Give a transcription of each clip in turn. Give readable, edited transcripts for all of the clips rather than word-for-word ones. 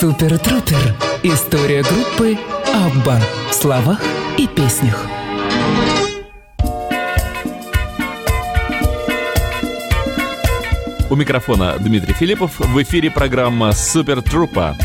Супер-трупер. История группы Абба в словах и песнях. У микрофона Дмитрий Филиппов. В эфире программа «Супер-трупа».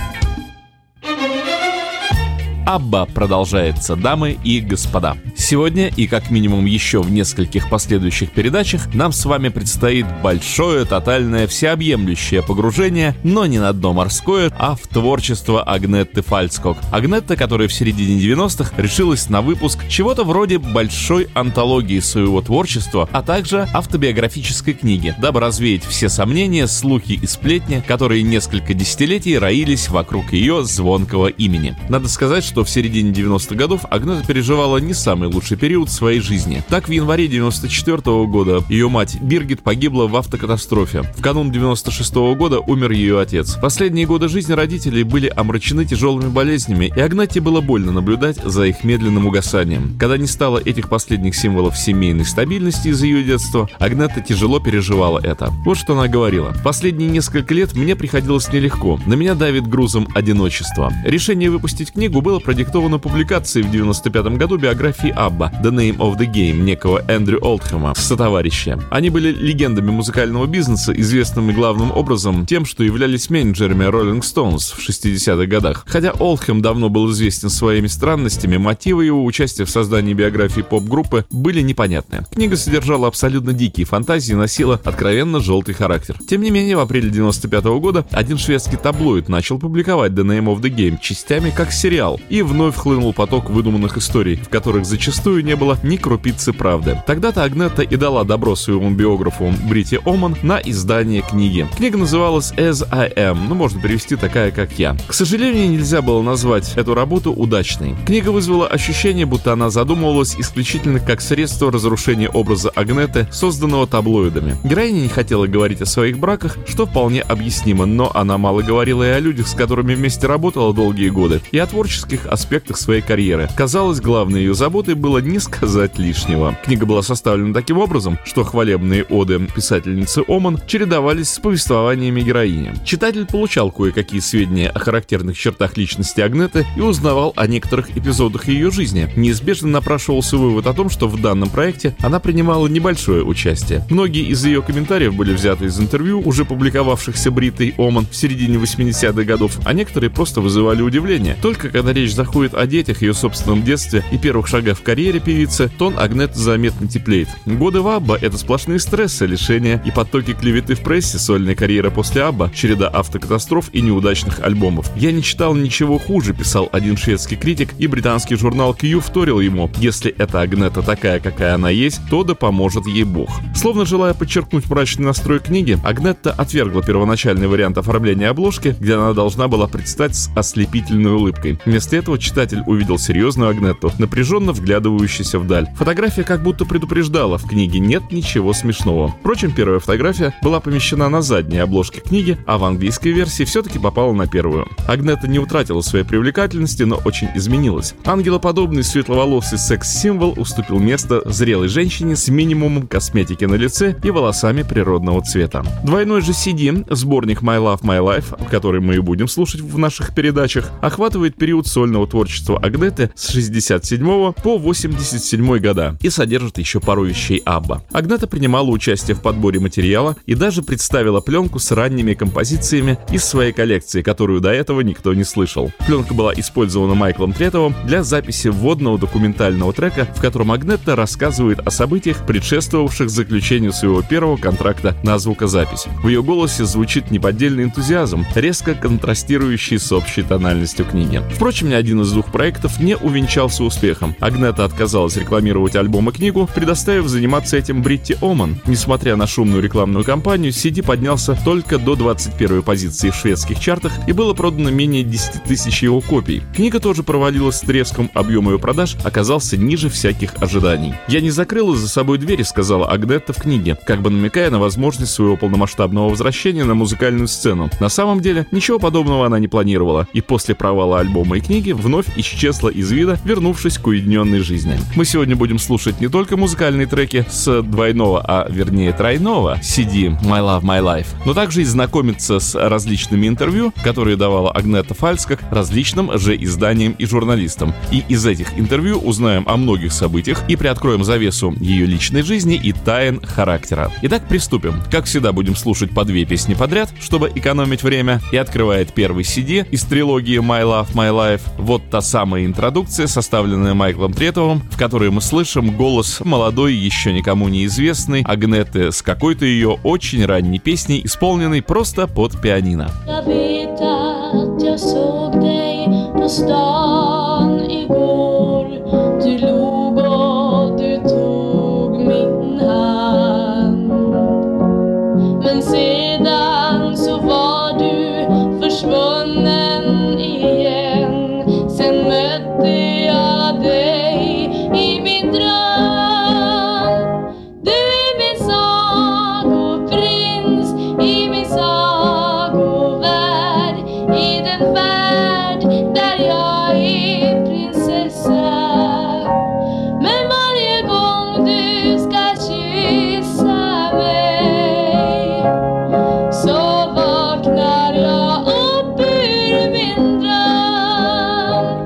Абба продолжается, дамы и господа. Сегодня и как минимум еще в нескольких последующих передачах нам с вами предстоит большое, тотальное, всеобъемлющее погружение, но не на дно морское, а в творчество Агнетты Фальцкок. Агнетта, которая в середине 90-х решилась на выпуск чего-то вроде большой антологии своего творчества, а также автобиографической книги, дабы развеять все сомнения, слухи и сплетни, которые несколько десятилетий роились вокруг ее звонкого имени. Надо сказать, что в середине 90-х годов Агнетта переживала не самый лучший период своей жизни. Так, в январе 94 года ее мать Биргит погибла в автокатастрофе. В канун 96 года умер ее отец. Последние годы жизни родителей были омрачены тяжелыми болезнями, и Агнетте было больно наблюдать за их медленным угасанием. Когда не стало этих последних символов семейной стабильности из ее детства, Агнетта тяжело переживала это. Вот что она говорила. «Последние несколько лет мне приходилось нелегко. На меня давит грузом одиночество». Решение выпустить книгу было продиктовано публикацией в 95 году биографии Абба «The Name of the Game» некого Эндрю Олдхэма, сотоварища. Они были легендами музыкального бизнеса, известными главным образом тем, что являлись менеджерами Rolling Stones в 60-х годах. Хотя Олдхэм давно был известен своими странностями, мотивы его участия в создании биографии поп-группы были непонятны. Книга содержала абсолютно дикие фантазии и носила откровенно желтый характер. Тем не менее, в апреле 95 года один шведский таблоид начал публиковать «The Name of the Game» частями как сериал, и вновь хлынул поток выдуманных историй, в которых зачастую не было ни крупицы правды. Тогда-то Агнетта и дала добро своему биографу Бритти Оман на издание книги. Книга называлась «As I Am», можно перевести «Такая, как я». К сожалению, нельзя было назвать эту работу удачной. Книга вызвала ощущение, будто она задумывалась исключительно как средство разрушения образа Агнетты, созданного таблоидами. Героиня не хотела говорить о своих браках, что вполне объяснимо, но она мало говорила и о людях, с которыми вместе работала долгие годы, и о творческих аспектах своей карьеры. Казалось, главной ее заботой было не сказать лишнего. Книга была составлена таким образом, что хвалебные оды писательницы Оман чередовались с повествованиями героини. Читатель получал кое-какие сведения о характерных чертах личности Агнетты и узнавал о некоторых эпизодах ее жизни. Неизбежно напрашивался вывод о том, что в данном проекте она принимала небольшое участие. Многие из ее комментариев были взяты из интервью, уже публиковавшихся Бриттой Оман в середине 80-х годов, а некоторые просто вызывали удивление. Только когда речь заходит о детях, ее собственном детстве и первых шагах в карьере певицы, тон Агнетты заметно теплеет. Годы в Абба — это сплошные стрессы, лишения и потоки клеветы в прессе, сольная карьера после Абба, череда автокатастроф и неудачных альбомов. «Я не читал ничего хуже», — писал один шведский критик, и британский журнал Q вторил ему: «Если эта Агнетта такая, какая она есть, то да поможет ей Бог». Словно желая подчеркнуть мрачный настрой книги, Агнетта отвергла первоначальный вариант оформления обложки, где она должна была предстать с ослепительной улыбкой. Вместо этого читатель увидел серьезную Агнетту, напряженно вглядывающуюся вдаль. Фотография как будто предупреждала: в книге нет ничего смешного. Впрочем, первая фотография была помещена на задней обложке книги, а в английской версии все-таки попала на первую. Агнетта не утратила своей привлекательности, но очень изменилась. Ангелоподобный светловолосый секс-символ уступил место зрелой женщине с минимумом косметики на лице и волосами природного цвета. Двойной же CD, сборник «My Love, My Life», который мы и будем слушать в наших передачах, охватывает период сольного творчества Агнетты с 67 по 87 года и содержит еще пару вещей Абба. Агнетта принимала участие в подборе материала и даже представила пленку с ранними композициями из своей коллекции, которую до этого никто не слышал. Пленка была использована Майклом Третовым для записи вводного документального трека, в котором Агнетта рассказывает о событиях, предшествовавших заключению своего первого контракта на звукозапись. В ее голосе звучит неподдельный энтузиазм, резко контрастирующий с общей тональностью книги. Впрочем, ни один из двух проектов не увенчался успехом. Агнетта отказалась рекламировать альбом и книгу, предоставив заниматься этим Бритти Оман. Несмотря на шумную рекламную кампанию, CD поднялся только до 21-й позиции в шведских чартах и было продано менее 10 тысяч его копий. Книга тоже провалилась с треском, объем ее продаж оказался ниже всяких ожиданий. «Я не закрыла за собой двери», — сказала Агнетта в книге, как бы намекая на возможность своего полномасштабного возвращения на музыкальную сцену. На самом деле, ничего подобного она не планировала, и после провала альбома и книги вновь исчезла из вида, вернувшись к уединенной жизни. Мы сегодня будем слушать не только музыкальные треки с двойного, а вернее тройного CD «My Love, My Life», но также и знакомиться с различными интервью, которые давала Агнета Фальскок различным же изданиям и журналистам. И из этих интервью узнаем о многих событиях и приоткроем завесу ее личной жизни и тайн характера. Итак, приступим. Как всегда, будем слушать по две песни подряд, чтобы экономить время. И открывает первый CD из трилогии «My Love, My Life» вот та самая интродукция, составленная Майклом Третовым, в которой мы слышим голос молодой, еще никому неизвестной Агнеты с какой-то ее очень ранней песней, исполненной просто под pianino.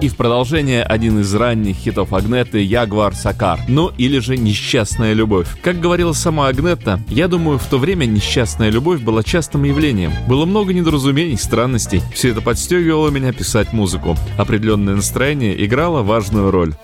И в продолжение один из ранних хитов Агнеты «Ягвар Сакар», ну или же «Несчастная любовь». Как говорила сама Агнета, я думаю, в то время несчастная любовь была частым явлением. Было много недоразумений, странностей. Все это подстегивало меня писать музыку. Определенное настроение играло важную роль.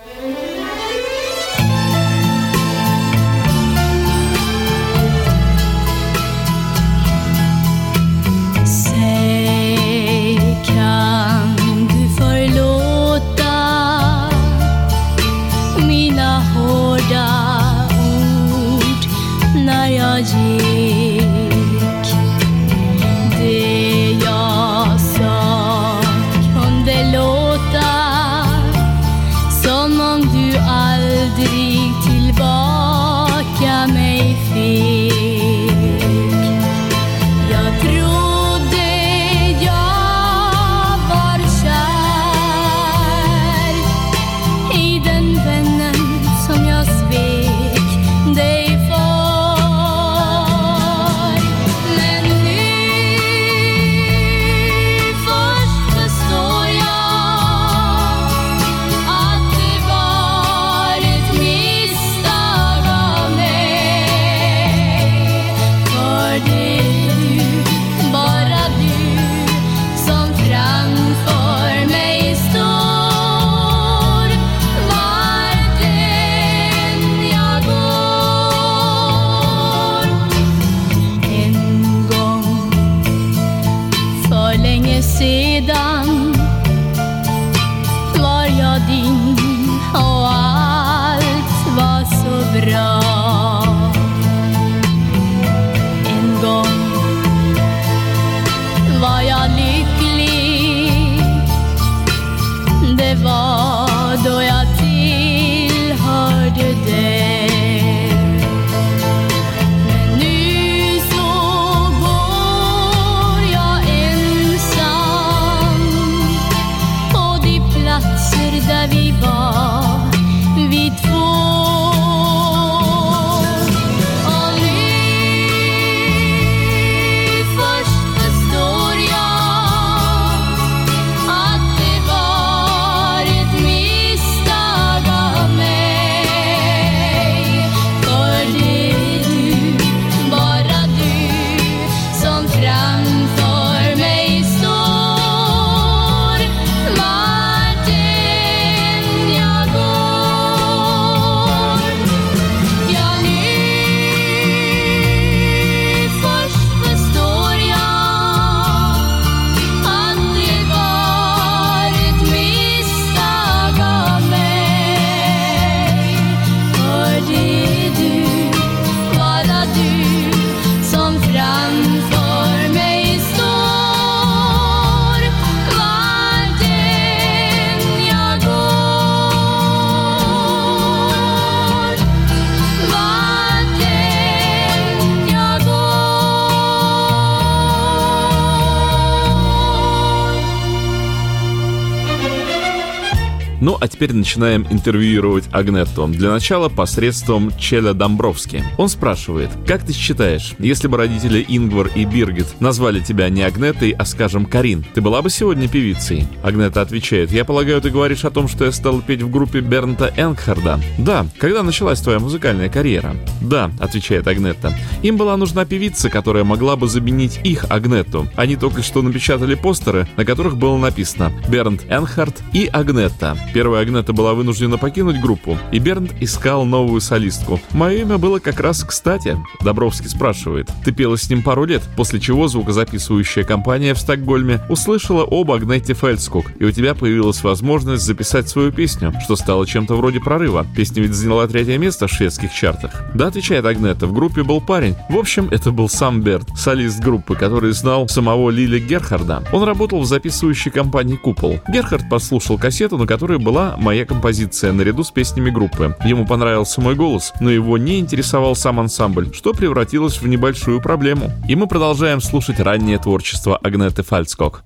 Ну а теперь начинаем интервьюировать Агнетту. Для начала посредством Челя Домбровски. Он спрашивает: как ты считаешь, если бы родители Ингвар и Биргит назвали тебя не Агнетой, а, скажем, Карин, ты была бы сегодня певицей? Агнета отвечает: я полагаю, ты говоришь о том, что я стала петь в группе Бернта Энгхарда. Да. Когда началась твоя музыкальная карьера? Да, отвечает Агнетта. Им была нужна певица, которая могла бы заменить их Агнетту. Они только что напечатали постеры, на которых было написано Бернт Энгхард и Агнетта. Первая Агнетта была вынуждена покинуть группу, и Бернт искал новую солистку. Мое имя было как раз кстати. Добровский спрашивает: ты пела с ним пару лет, после чего звукозаписывающая компания в Стокгольме услышала об Агнетте Фельдскуг, и у тебя появилась возможность записать свою песню, что стало чем-то вроде прорыва. Песня ведь заняла 3-е место в шведских чартах. Да, отвечает Агнетта, в группе был парень. В общем, это был сам Бернт, солист группы, который знал самого Лиля Герхарда. Он работал в записывающей компании «Купол». Герхард послушал кассету, на которой была моя композиция наряду с песнями группы. Ему понравился мой голос, но его не интересовал сам ансамбль, что превратилось в небольшую проблему. И мы продолжаем слушать раннее творчество Агнетты Фальцкок.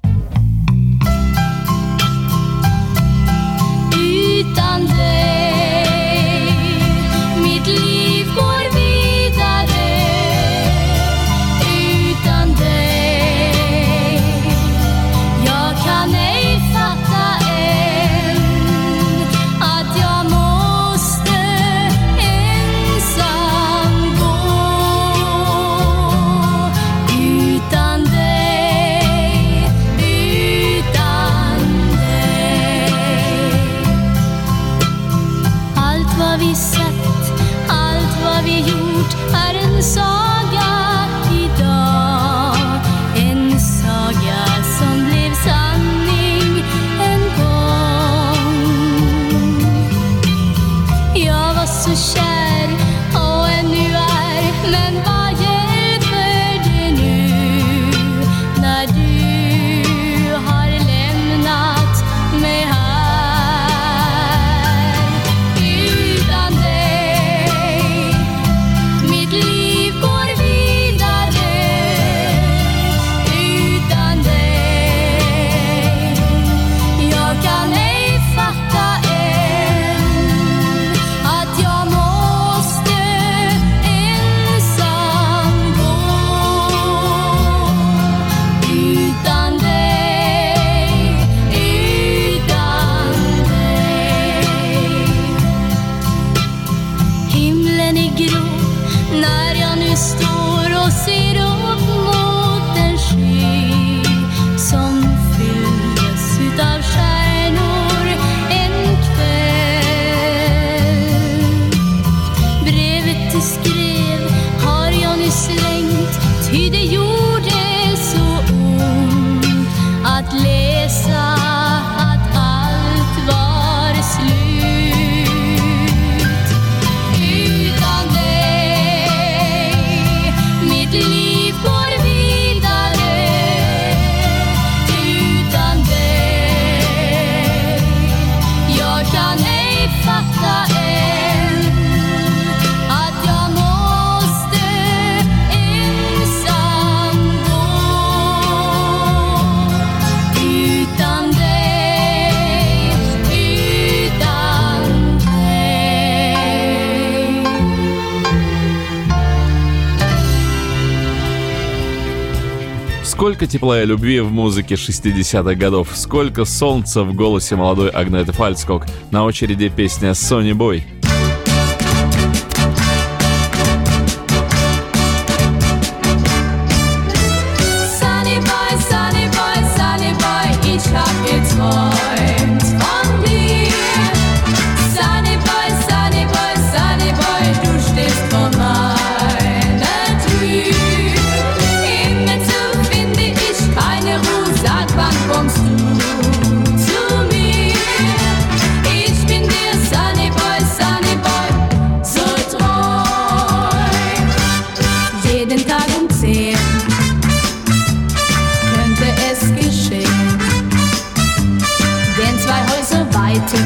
Сколько тепла и любви в музыке 60-х годов, сколько солнца в голосе молодой Агнетты Фальцкок. На очереди песня «Sonny Boy».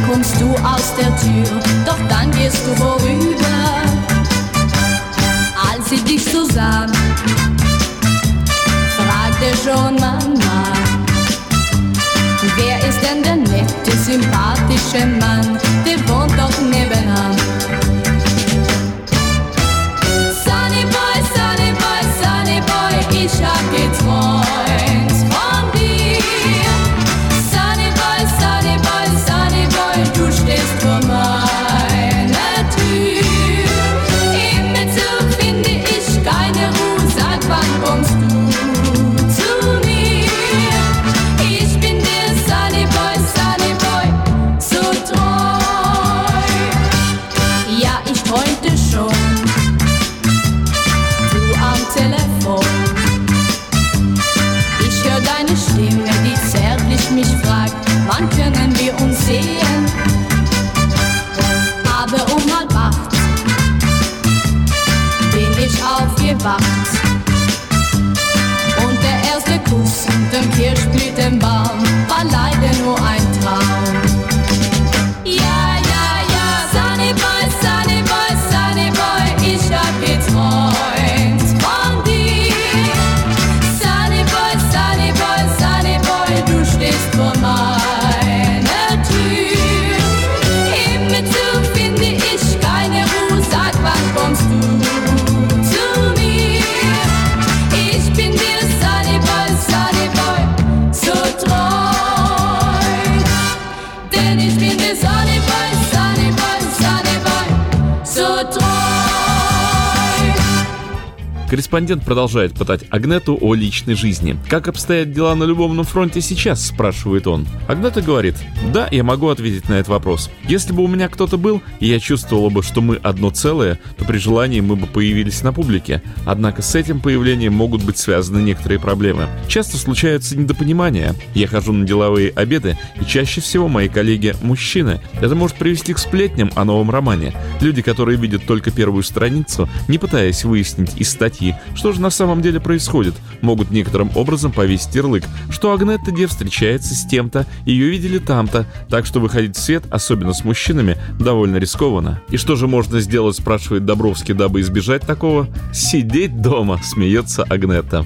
Kommst du aus der Tür, doch dann gehst du vorüber. Als ich dich so sah, fragte schon Mama, wer ist denn der nette, sympathische? kanske man, det var något nebenan. Sunny boy, sunny boy, ich hab geträumt von dir. Sunny boy, sunny boy, du stehst vor meiner Tür. Im Bezug finde ich keine Ruhe, sag wann kommst du? Wann können wir uns sehen? Aber mal acht bin ich aufgewacht. Und der erste Kuss unter dem Kirschblütenbaum war leider nur ein Traum. Ja, ja, ja, sunny boy, sunny boy, sunny boy, ich hab geträumt von dir. Sunny boy, sunny boy, du stehst vor mir. Корреспондент продолжает пытать Агнету о личной жизни. «Как обстоят дела на любовном фронте сейчас?» – спрашивает он. Агнета говорит: «Да, я могу ответить на этот вопрос. Если бы у меня кто-то был, и я чувствовала бы, что мы одно целое, то при желании мы бы появились на публике. Однако с этим появлением могут быть связаны некоторые проблемы. Часто случаются недопонимания. Я хожу на деловые обеды, и чаще всего мои коллеги – мужчины. Это может привести к сплетням о новом романе. Люди, которые видят только первую страницу, не пытаясь выяснить из статьи, что же на самом деле происходит, могут некоторым образом повесить ярлык, что Агнетта Де встречается с тем-то, ее видели там-то, так что выходить в свет, особенно с мужчинами, довольно рискованно. И что же можно сделать, спрашивает Добровский, дабы избежать такого? Сидеть дома, смеется Агнетта.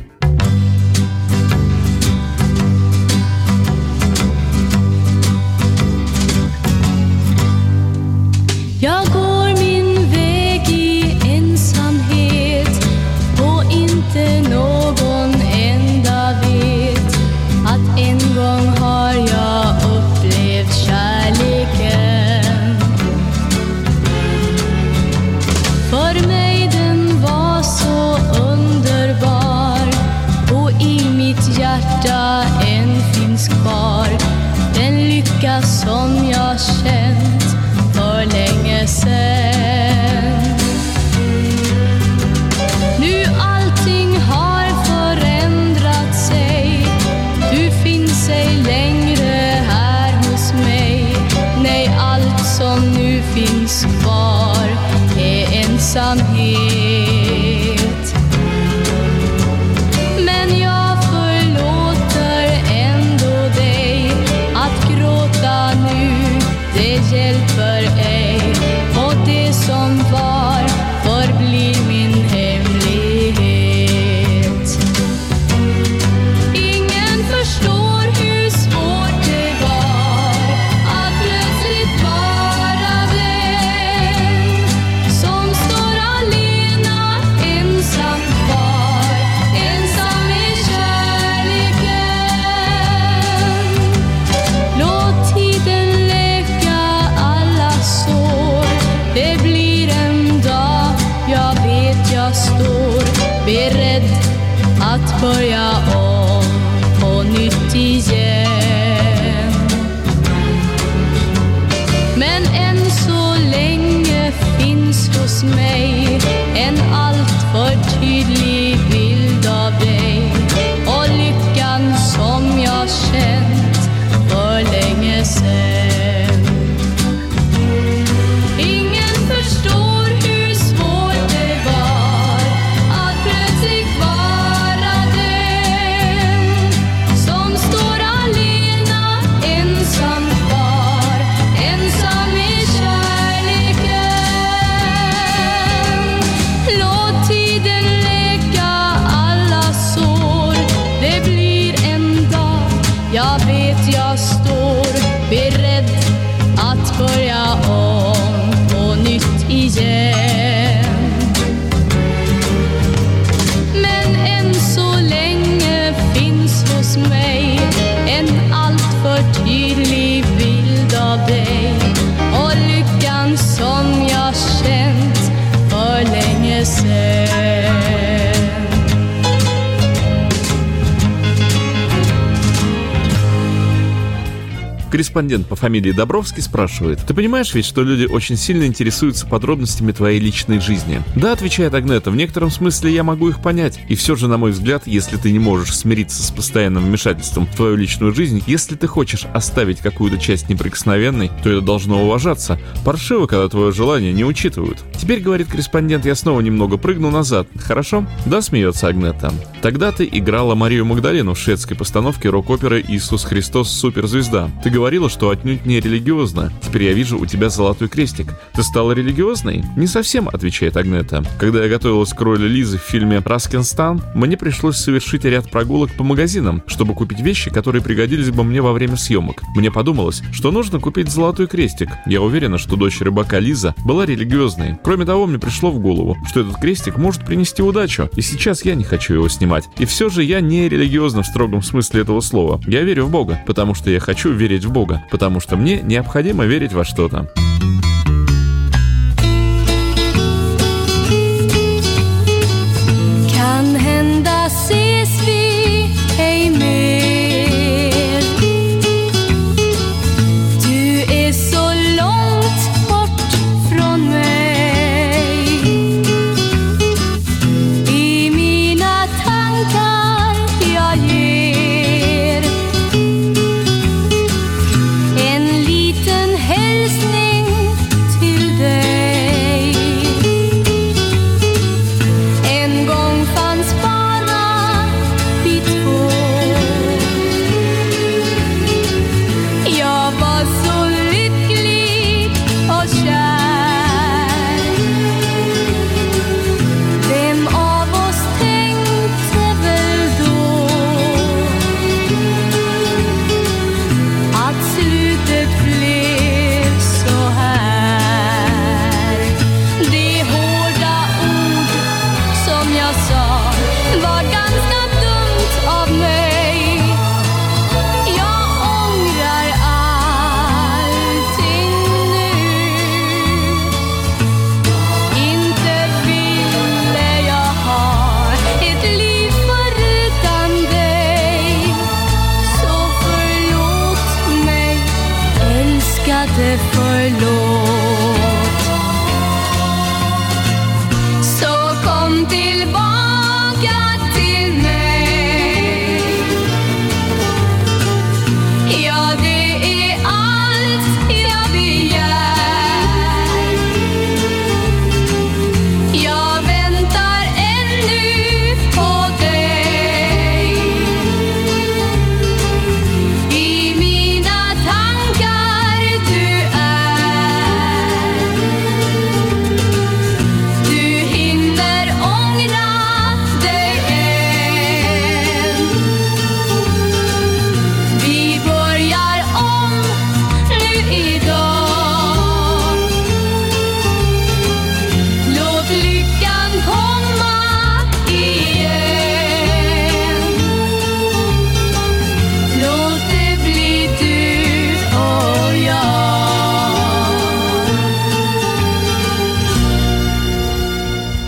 корреспондент по фамилии Добровский спрашивает: «Ты понимаешь ведь, что люди очень сильно интересуются подробностями твоей личной жизни?» «Да», — отвечает Агнета, — «в некотором смысле я могу их понять. И все же, на мой взгляд, если ты не можешь смириться с постоянным вмешательством в твою личную жизнь, если ты хочешь оставить какую-то часть неприкосновенной, то это должно уважаться. Паршиво, когда твое желание не учитывают». «Теперь, — говорит корреспондент, — я снова немного прыгну назад. Хорошо?» «Да», — смеется Агнета. «Тогда ты играла Марию Магдалину в шведской постановке рок-оперы «Иисус Христос. Суперзвезда». Ты говорила, что отнюдь не религиозна. Теперь я вижу у тебя золотой крестик. Ты стала религиозной?» «Не совсем», — отвечает Агнета. «Когда я готовилась к роли Лизы в фильме «Раскенстан», мне пришлось совершить ряд прогулок по магазинам, чтобы купить вещи, которые пригодились бы мне во время съемок. Мне подумалось, что нужно купить золотой крестик. Я уверена, что дочь рыбака Лиза была религиозной. Кроме того, мне пришло в голову, что этот крестик может принести удачу, и сейчас я не хочу его снимать. И все же я не религиозна в строгом смысле этого слова. Я верю в Бога, потому что я хочу верить в Бога, потому что мне необходимо верить во что-то».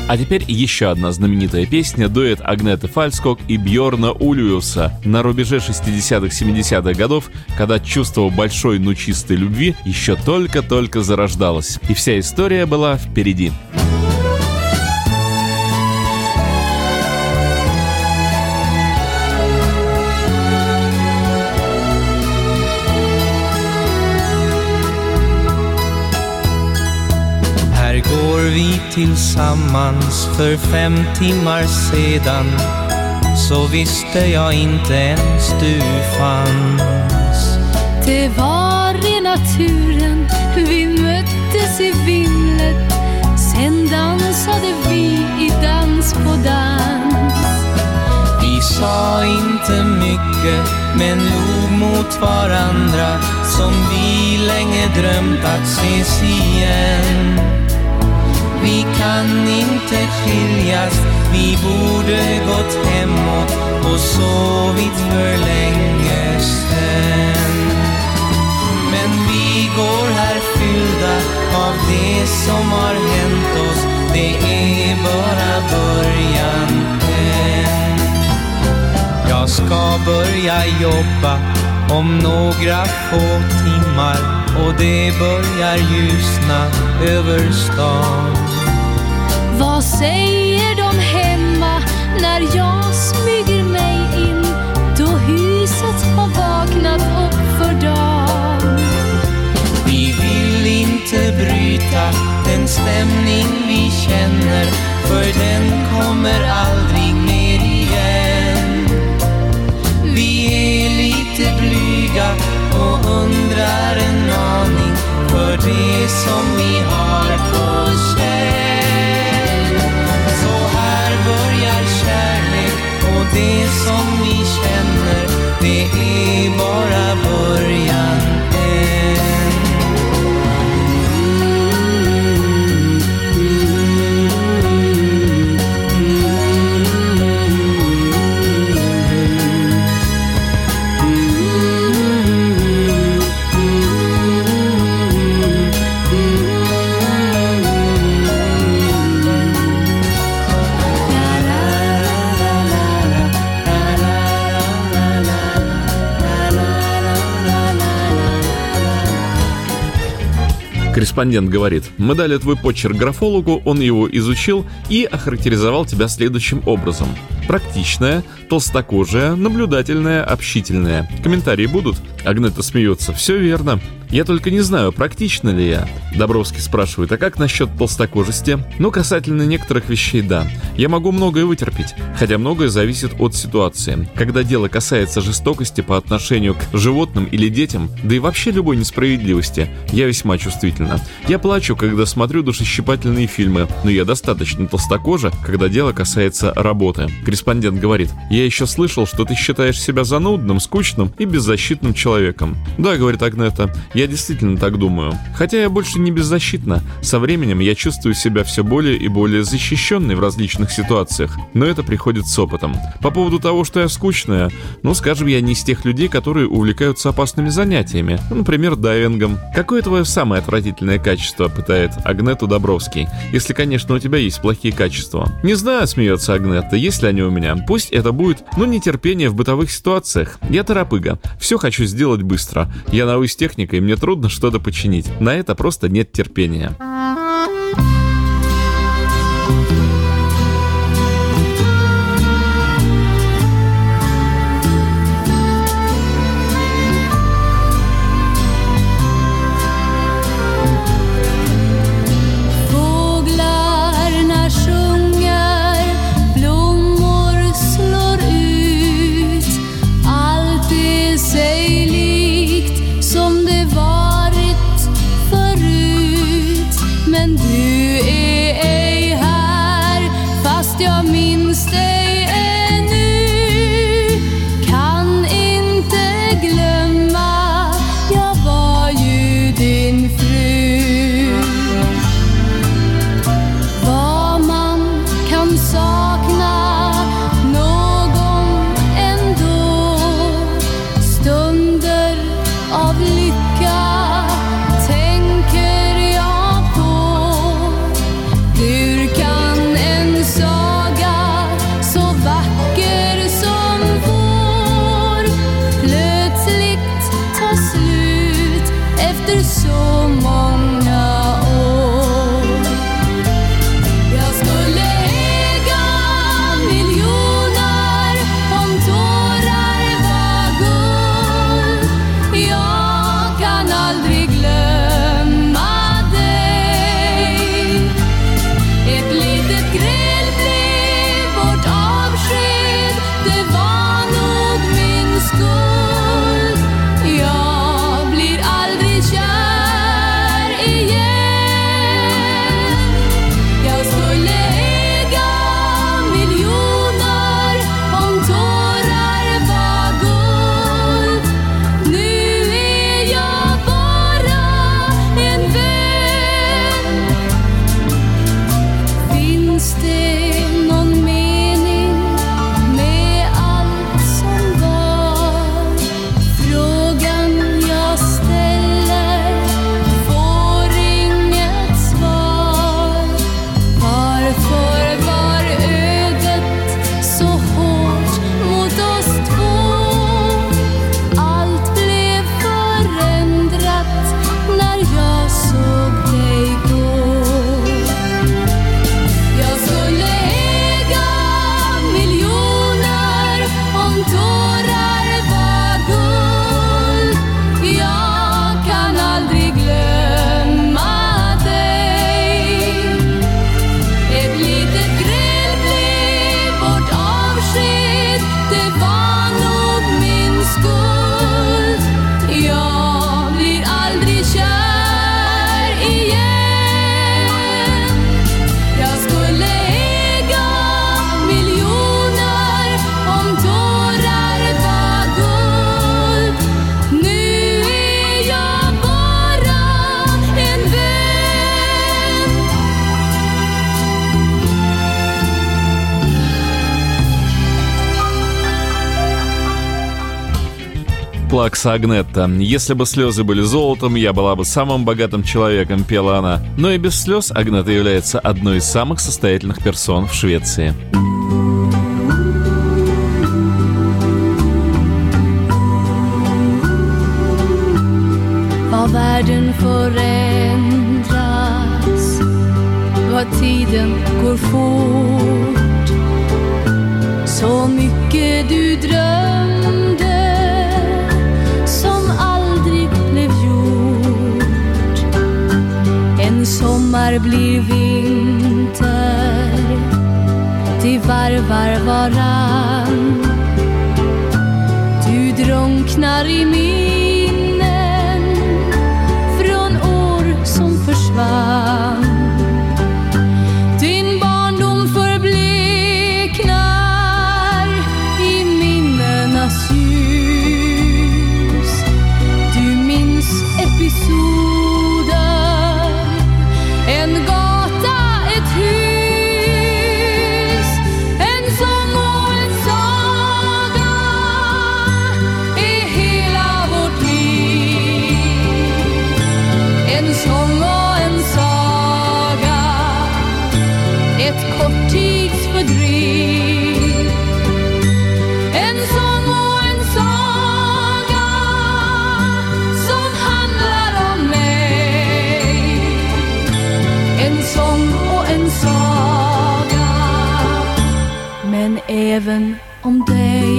А теперь еще одна знаменитая песня — дуэт Агнеты Фальскок и Бьорна Ульюса на рубеже 60-70-х годов, когда чувство большой, но чистой любви еще только-только зарождалось. И вся история была впереди. Vi tillsammans för 5 timmar sedan, så visste jag inte ens du fanns. Det var i naturen vi möttes i vimlet, sen dansade vi i dans på dans. Vi sa inte mycket men log mot varandra, som vi länge drömt att ses igen. Vi kan inte skiljas, vi borde gått hemåt och sovit för länge sedan. Men vi går här fyllda av det som har hänt oss, det är bara början än. Jag ska börja jobba om några få timmar och det börjar ljusna över stan. Vad säger de hemma när jag smyger mig in, då huset har vaknat upp för dagen? Vi vill inte bryta den stämning vi känner, för den kommer aldrig ner igen. Vi är lite blyga och undrar en aning för det som vi har på känn. Så här börjar kärlek och det som vi känner, det är bara början än. Корреспондент говорит: мы дали твой почерк графологу, он его изучил и охарактеризовал тебя следующим образом: практичная, толстокожая, наблюдательная, общительная. Комментарии будут? Агнета смеется: все верно. Я только не знаю, практична ли я. Добровский спрашивает: а как насчет толстокожести? Ну, касательно некоторых вещей, да. Я могу многое вытерпеть, хотя многое зависит от ситуации. Когда дело касается жестокости по отношению к животным или детям, да и вообще любой несправедливости, я весьма чувствительна. Я плачу, когда смотрю душещипательные фильмы, но я достаточно толстокожа, когда дело касается работы. Корреспондент говорит: я еще слышал, что ты считаешь себя занудным, скучным и беззащитным человеком. Да, говорит Агнета, я действительно так думаю. Хотя я больше не беззащитна. Со временем я чувствую себя все более и более защищенной в различных ситуациях, но это приходит с опытом. По поводу того, что я скучная, ну, скажем, я не из тех людей, которые увлекаются опасными занятиями, например, дайвингом. Какое твое самое отвратительное качество? Пытает Агнету Добровский. Если, конечно, у тебя есть плохие качества. Не знаю, смеется Агнета, есть ли они у меня. Пусть это будет, но нетерпение в бытовых ситуациях. Я торопыга. Все хочу сделать быстро. Я новый с техникой, мне трудно что-то починить. На это просто нет терпения. Плакса Агнетта. «Если бы слезы были золотом, я была бы самым богатым человеком», — пела она. Но и без слез Агнетта является одной из самых состоятельных персон в Швеции. Världen förändras, vad tiden går fort. Så mycket du drömde som aldrig blev gjort. En sommar blir vinter, det varvar varann. Du drunknar i mig. Din barndom förbleknar i minnenas ljus. Du minns episoder, en gata, ett hus. En sång och en saga är hela vårt liv. En sång och ett kort tidsfördriv. En sång och en saga som handlar om mig. En sång och en saga, men även om dig.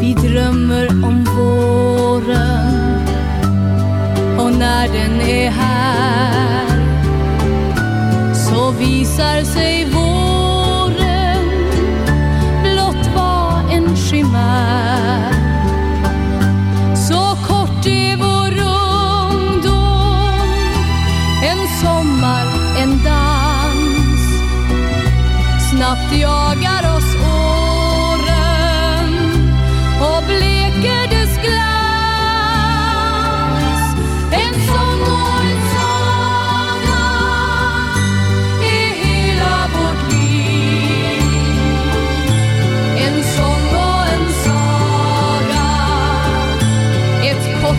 Vi drömmer om våren och när den är här visar sig våren blott var en skimär. Så kort är vår ungdom, en sommar, en dans. Snabbt jagar oss åren och bleker dess glans. En sommar och en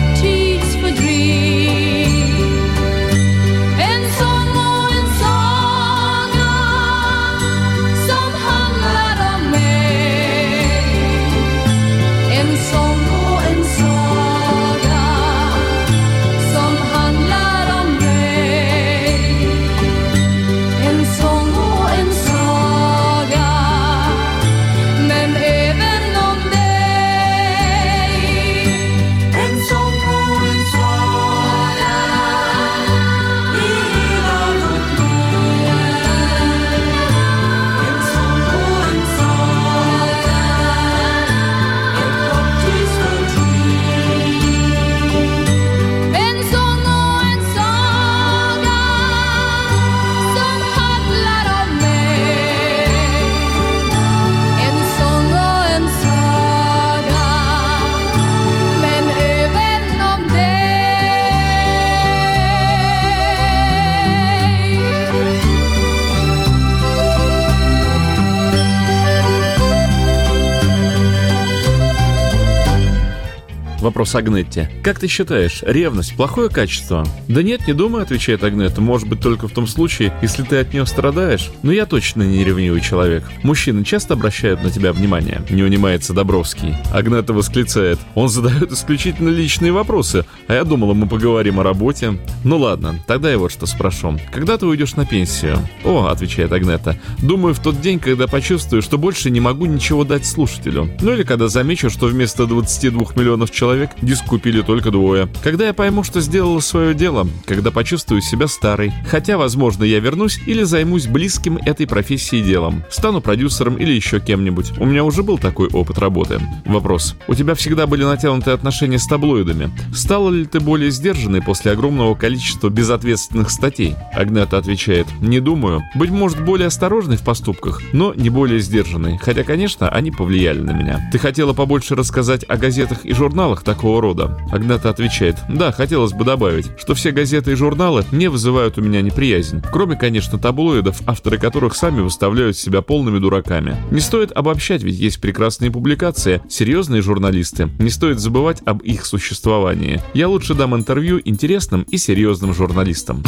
вопрос Агнетте. Как ты считаешь, ревность – плохое качество? Да нет, не думаю, отвечает Агнетта. Может быть, только в том случае, если ты от нее страдаешь. Но я точно не ревнивый человек. Мужчины часто обращают на тебя внимание. Не унимается Добровский. Агнетта восклицает. Он задает исключительно личные вопросы. А я думала, мы поговорим о работе. Ну ладно, тогда я вот что спрошу. Когда ты уйдешь на пенсию? О, отвечает Агнетта. Думаю, в тот день, когда почувствую, что больше не могу ничего дать слушателю. Ну или когда замечу, что вместо 22 миллионов человек диск купили только двое. Когда я пойму, что сделала свое дело, когда почувствую себя старой. Хотя, возможно, я вернусь или займусь близким этой профессии делом. Стану продюсером или еще кем-нибудь. У меня уже был такой опыт работы. Вопрос. У тебя всегда были натянутые отношения с таблоидами. Стала ли ты более сдержанной после огромного количества безответственных статей? Агнетта отвечает. Не думаю. Быть может, более осторожной в поступках, но не более сдержанной. Хотя, конечно, они повлияли на меня. Ты хотела побольше рассказать о газетах и журналах, делах такого рода. Агната отвечает: да, хотелось бы добавить, что все газеты и журналы не вызывают у меня неприязнь, кроме, конечно, таблоидов, авторы которых сами выставляют себя полными дураками. Не стоит обобщать, ведь есть прекрасные публикации, серьезные журналисты. Не стоит забывать об их существовании. Я лучше дам интервью интересным и серьезным журналистам.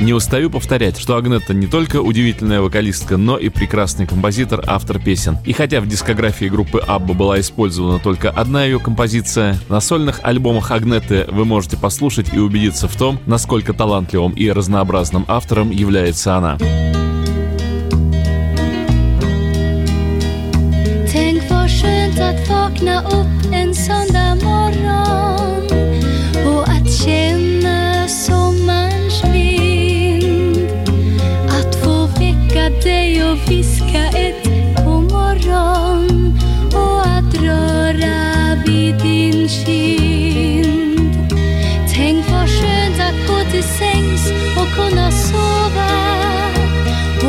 Не устаю повторять, что Агнета не только удивительная вокалистка, но и прекрасный композитор, автор песен. И хотя в дискографии группы ABBA была использована только одна ее композиция, на сольных альбомах Агнеты вы можете послушать и убедиться в том, насколько талантливым и разнообразным автором является она. Och viska ett god morgon och att röra vid din kind. Tänk vad skönt att gå till sängs och kunna sova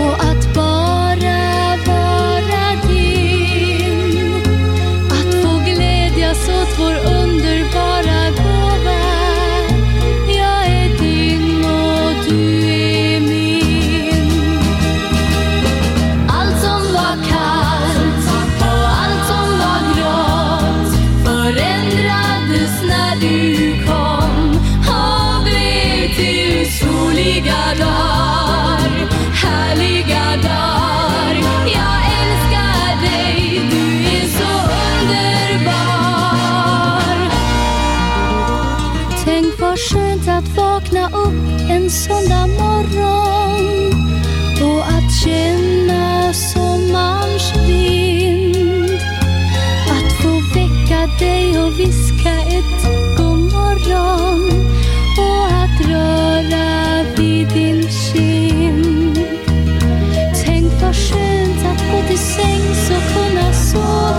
och att bara vara din. Att få glädjas åt upp en söndag morgon och att känna sommarns vind, att få väcka dig och viska ett god morgon och att röra vid din kind. Tänk vad skönt att gå till sängs och kunna sova.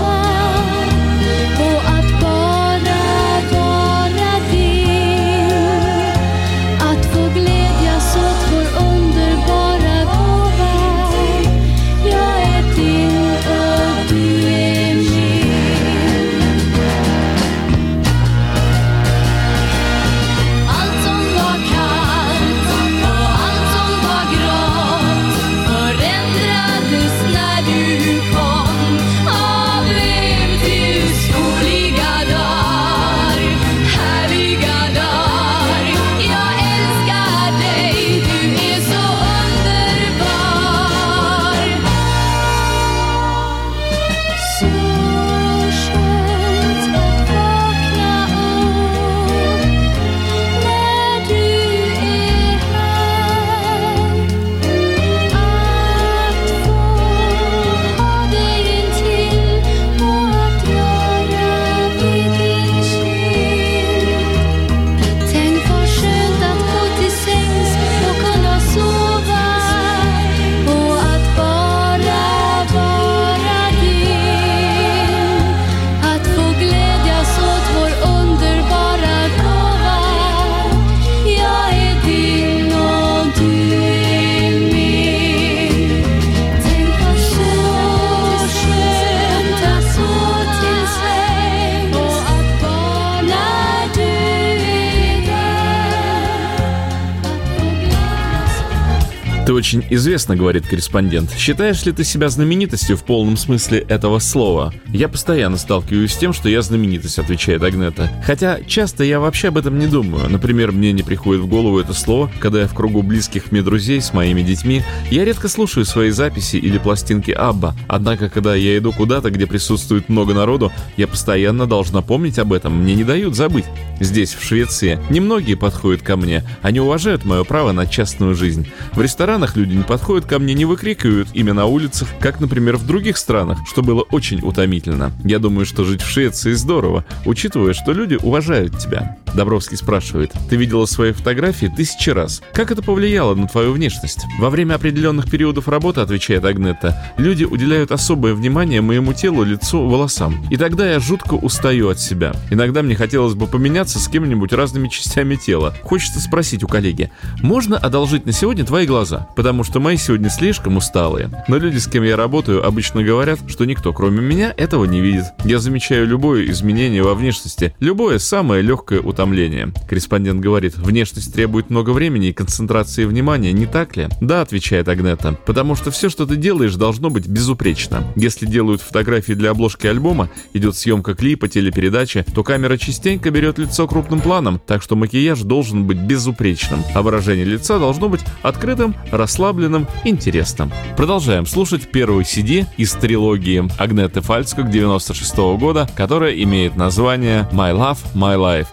«Ты очень известна», — говорит корреспондент. «Считаешь ли ты себя знаменитостью в полном смысле этого слова?» «Я постоянно сталкиваюсь с тем, что я знаменитость», — отвечает Агнета. «Хотя часто я вообще об этом не думаю. Например, мне не приходит в голову это слово, когда я в кругу близких мне друзей с моими детьми. Я редко слушаю свои записи или пластинки Абба. Однако, когда я иду куда-то, где присутствует много народу, я постоянно должна помнить об этом. Мне не дают забыть. Здесь, в Швеции, немногие подходят ко мне. Они уважают мое право на частную жизнь. В ресторанах люди не подходят ко мне, не выкрикивают имя на улицах, как, например, в других странах, что было очень утомительно. Я думаю, что жить в Швеции здорово, учитывая, что люди уважают тебя». Добровский спрашивает: «Ты видела свои фотографии 1000 раз. Как это повлияло на твою внешность?» «Во время определенных периодов работы, — отвечает Агнета, — люди уделяют особое внимание моему телу, лицу, волосам. И тогда я жутко устаю от себя. Иногда мне хотелось бы поменяться с кем-нибудь разными частями тела. Хочется спросить у коллеги: можно одолжить на сегодня твои глаза? Потому что мои сегодня слишком усталые. Но люди, с кем я работаю, обычно говорят, что никто, кроме меня, этого не видит. Я замечаю любое изменение во внешности, любое самое легкое утомление». Корреспондент говорит: «Внешность требует много времени и концентрации внимания, не так ли?» «Да», — отвечает Агнета, «потому что все, что ты делаешь, должно быть безупречно. Если делают фотографии для обложки альбома, идет съемка клипа, телепередачи, то камера частенько берет лицо крупным планом, так что макияж должен быть безупречным, а выражение лица должно быть открытым, расслабленным, интересным». Продолжаем слушать первый CD из трилогии Агнеты Фальцкок 96 года, которая имеет название «My Love, My Life».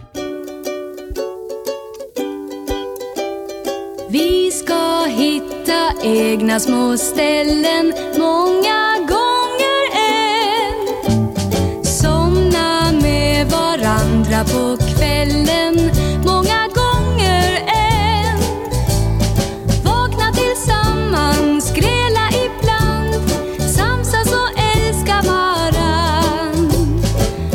Vi ska hitta egna små ställen många gånger än. Somna med varandra på kvällen många gånger än. Vakna tillsammans, gräla ibland, samsas och älska varann.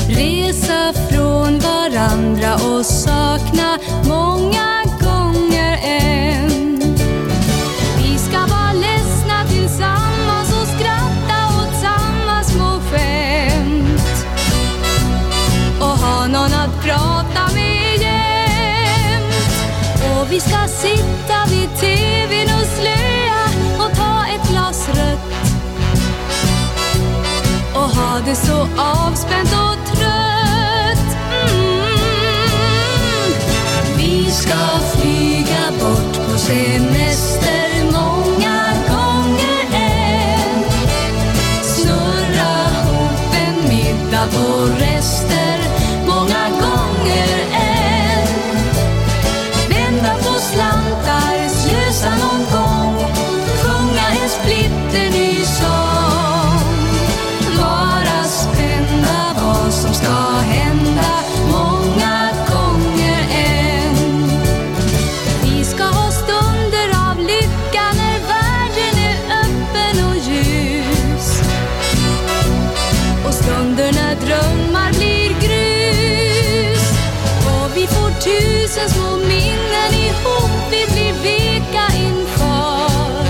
Resa från varandra och sakna många. Vi ska sitta vid tvn och slöa och ta ett glas rött och ha det så avspänt och trött. Vi ska flyga bort på semester många gånger än. Snurra ihop en middag på rester många gånger än. Vända på Princess mot minnen ihop, vi blir veka inför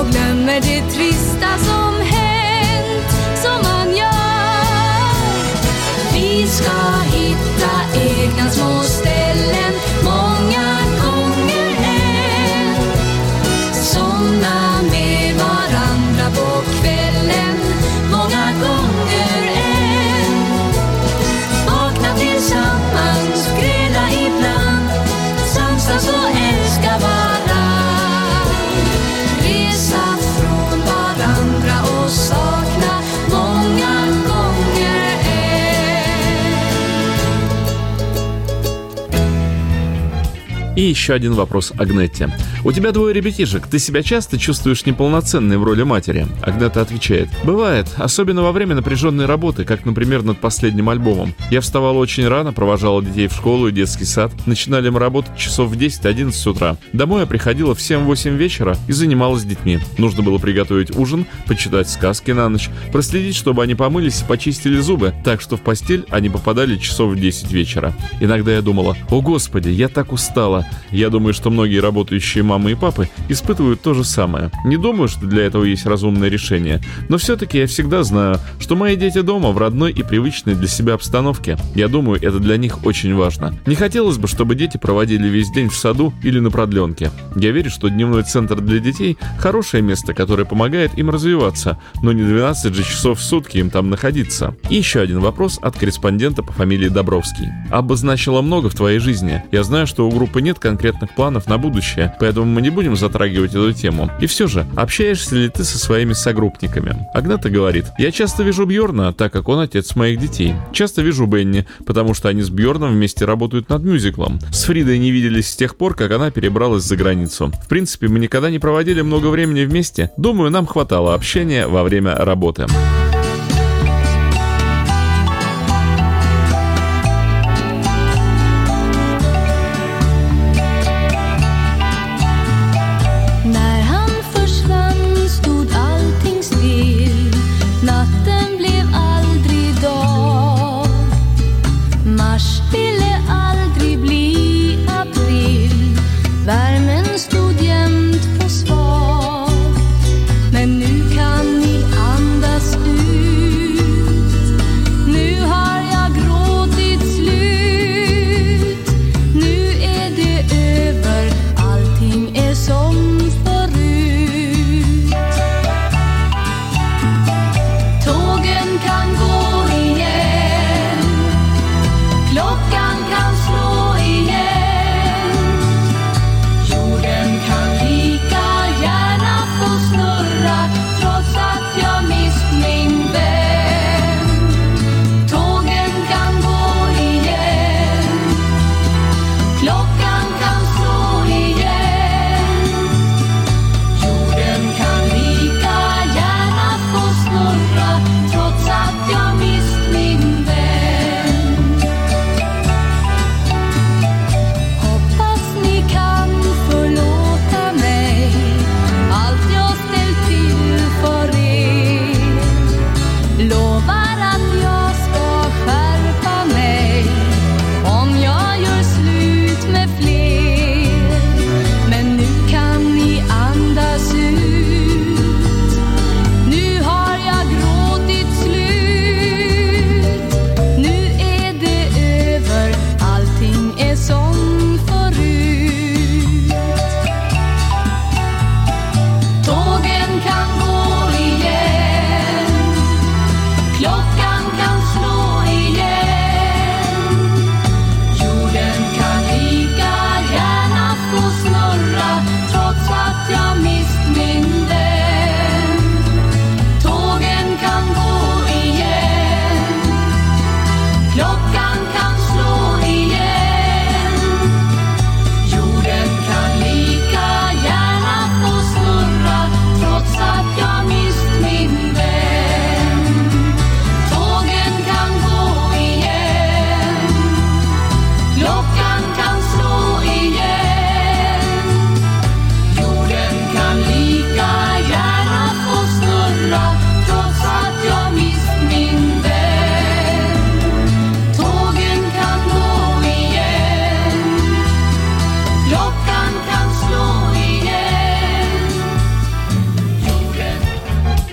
och glömmer det trista som hänt, som man gör. Vi ska hitta egna små ställen, många gånger än, somna med varandra på kvällen, många gånger än. Vakna tillsammans, gräla ibland, samsas och älska varann. Resa från varandra och sakna många gånger än. И еще один вопрос Агнетте. У тебя двое ребятишек. Ты себя часто чувствуешь неполноценной в роли матери? Агнета отвечает: бывает, особенно во время напряженной работы, как, например, над последним альбомом. Я вставала очень рано, провожала детей в школу и детский сад. Начинали мы работать часов в 10-11 утра. Домой я приходила в 7-8 вечера и занималась детьми. Нужно было приготовить ужин, почитать сказки на ночь, проследить, чтобы они помылись и почистили зубы, так что в постель они попадали часов в 10 вечера. Иногда я думала: о господи, я так устала. Я думаю, что многие работающие мамы и папы испытывают то же самое. Не думаю, что для этого есть разумное решение, но все-таки я всегда знаю, что мои дети дома в родной и привычной для себя обстановке. Я думаю, это для них очень важно. Не хотелось бы, чтобы дети проводили весь день в саду или на продленке. Я верю, что дневной центр для детей – хорошее место, которое помогает им развиваться, но не 12 же часов в сутки им там находиться. И еще один вопрос от корреспондента по фамилии Добровский. «Абба значила много в твоей жизни. Я знаю, что у группы нет конкретных планов на будущее, поэтому мы не будем затрагивать эту тему. И все же, общаешься ли ты со своими согруппниками?» Агната говорит: «Я часто вижу Бьорна, так как он отец моих детей. Часто вижу Бенни, потому что они с Бьорном вместе работают над мюзиклом. С Фридой не виделись с тех пор, как она перебралась за границу. В принципе, мы никогда не проводили много времени вместе. Думаю, нам хватало общения во время работы». Men nu kan ni andas ut.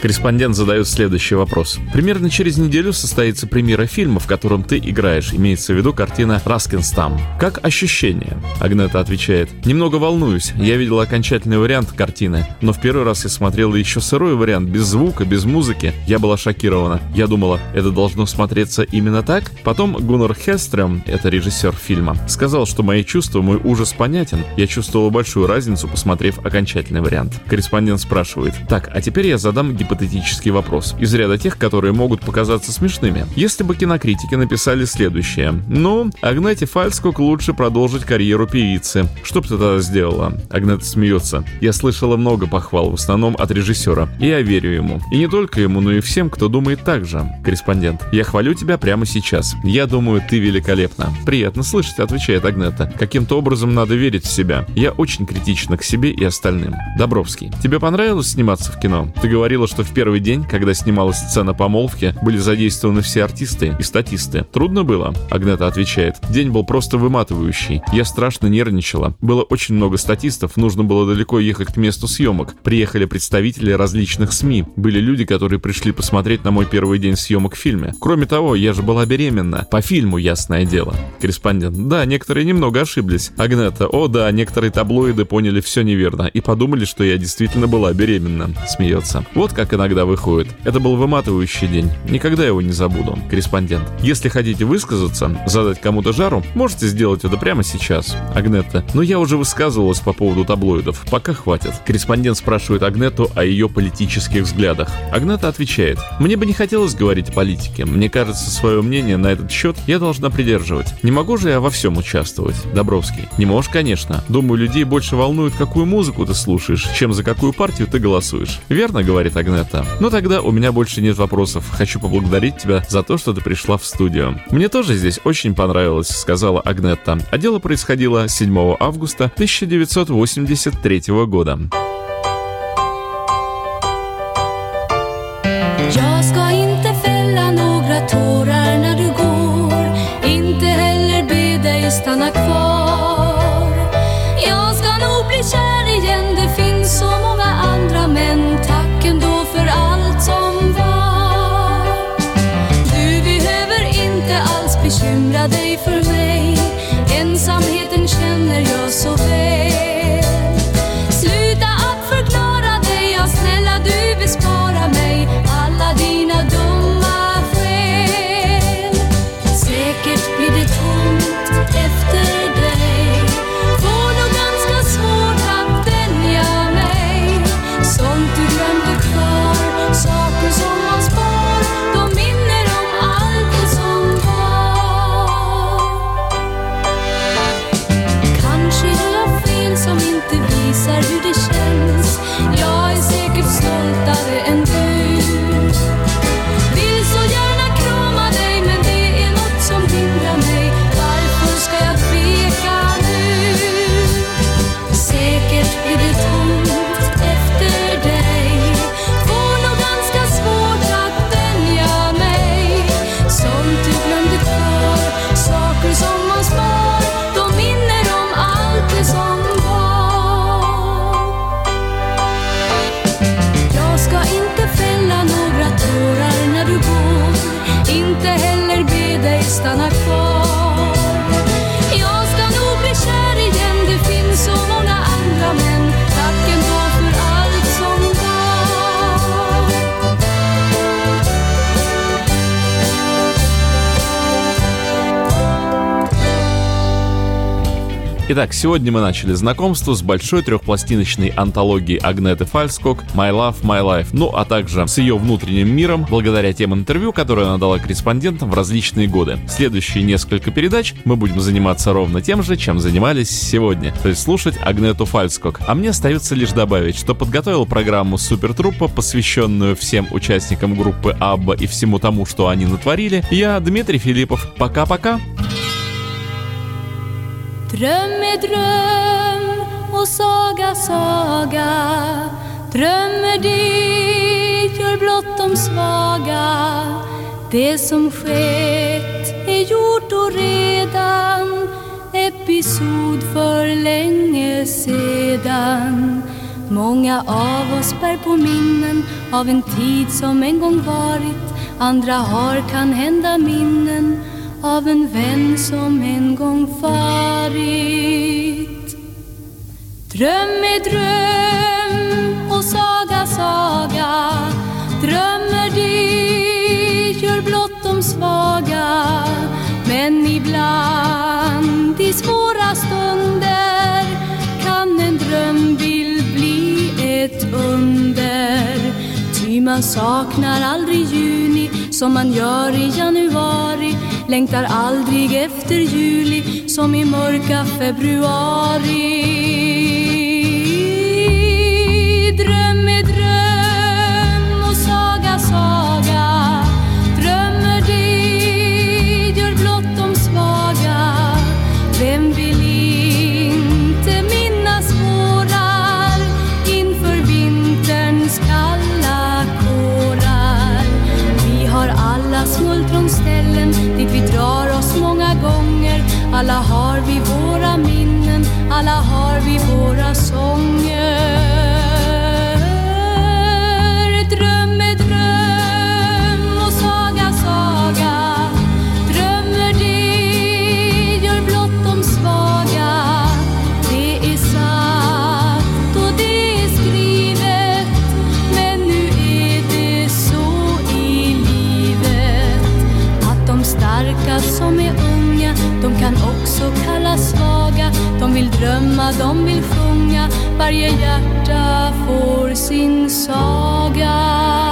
Корреспондент задает следующий вопрос. Примерно через неделю состоится премьера фильма, в котором ты играешь. Имеется в виду картина «Раскинстам». Как ощущение? Агнета отвечает. Немного волнуюсь. Я видел окончательный вариант картины, но в первый раз я смотрела еще сырой вариант, без звука, без музыки. Я была шокирована. Я думала, это должно смотреться именно так. Потом Гуннар Хестрем, это режиссер фильма, сказал, что мои чувства, мой ужас понятен. Я чувствовала большую разницу, посмотрев окончательный вариант. Корреспондент спрашивает. Так, а теперь я задам гипотетический вопрос. Из ряда тех, которые могут показаться смешными. Если бы кинокритики написали следующее. Ну, Агнете Фальскок лучше продолжить карьеру певицы. Что бы ты тогда сделала? Агнета смеется. Я слышала много похвал, в основном от режиссера. И я верю ему. И не только ему, но и всем, кто думает так же. Корреспондент. Я хвалю тебя прямо сейчас. Я думаю, ты великолепна. Приятно слышать, отвечает Агнета. Каким-то образом надо верить в себя. Я очень критична к себе и остальным. Добровский. Тебе понравилось сниматься в кино? Ты говорила, что в первый день, когда снималась сцена помолвки, были задействованы все артисты и статисты. Трудно было? Агнета отвечает. День был просто выматывающий. Я страшно нервничала. Было очень много статистов, нужно было далеко ехать к месту съемок. Приехали представители различных СМИ. Были люди, которые пришли посмотреть на мой первый день съемок в фильме. Кроме того, я же была беременна. По фильму, ясное дело. Корреспондент. Да, некоторые немного ошиблись. Агнета. О да, некоторые таблоиды поняли все неверно и подумали, что я действительно была беременна. Смеется. Вот как иногда выходит. Это был выматывающий день. Никогда его не забуду. Корреспондент. Если хотите высказаться, задать кому-то жару, можете сделать это прямо сейчас. Агнета. Но я уже высказывалась по поводу таблоидов. Пока хватит. Корреспондент спрашивает Агнету о ее политических взглядах. Агнета отвечает. Мне бы не хотелось говорить о политике. Мне кажется, свое мнение на этот счет я должна придерживать. Не могу же я во всем участвовать. Добровский. Не можешь, конечно. Думаю, людей больше волнует, какую музыку ты слушаешь, чем за какую партию ты голосуешь. Верно, говорит Агнета. Но тогда у меня больше нет вопросов. Хочу поблагодарить тебя за то, что ты пришла в студию. Мне тоже здесь очень понравилось, сказала Агнета. А дело происходило 7 августа 1983 года. Bekymra dig för mig, ensamheten känner jag så väl. Sluta att förklara dig, ja snälla du bespara mig alla dina dumma skäl. Säkert blir det tomt efter dig, får nog ganska svårt att vänja mig. Sånt du glömde kvar, saker som man spar, de minner om allt det som var. Som inte visar hur det känns. Jag är säkert stoltare än du. Vill så gärna krama dig, men det är något som hindrar mig. Varför ska jag tveka nu? Säkert blir det tomt efter dig. Får nog ganska svårt att vänja mig. Sånt du glömde kvar, saker som man spar, de minner om allt det som. Inte heller be dig stanna kvar. Jag ska nog bli kär igen. Det finns så många andra män. Tack ändå för allt som var. Итак, сегодня мы начали знакомство с большой трехпластиночной антологией Агнеты Фальскок «My Love, My Life», ну а также с ее внутренним миром, благодаря тем интервью, которые она дала корреспондентам в различные годы. Следующие несколько передач мы будем заниматься ровно тем же, чем занимались сегодня, то есть слушать Агнету Фальскок. А мне остается лишь добавить, что подготовил программу «Супертруппа», посвященную всем участникам группы «Абба» и всему тому, что они натворили. Я Дмитрий Филиппов. Пока-пока! Dröm är dröm och saga, saga. Drömmer det gör blott de svaga. Det som skett är gjort och redan. Episod för länge sedan. Många av oss bär på minnen av en tid som en gång varit. Andra har kan hända minnen av en vän som en gång farit. Dröm är dröm och saga saga. Drömmer det gör blott de svaga. Men ibland i svåra stunder kan en drömbild bli ett under. Ty man saknar aldrig juni som man gör i januari. Längtar aldrig efter juli som i mörka februari. Dröm är dröm och saga saga. Drömmer det gör blott de svaga. Vem vill inte minnas vårar inför vinterns kalla kårar? Vi har alla smultronställen dit vi drar oss många gånger. Alla har vi våra minnen, alla har vi våra sånger. Som är unga, de kan också kallas svaga. De vill drömma, de vill sjunga. Varje hjärta får sin saga.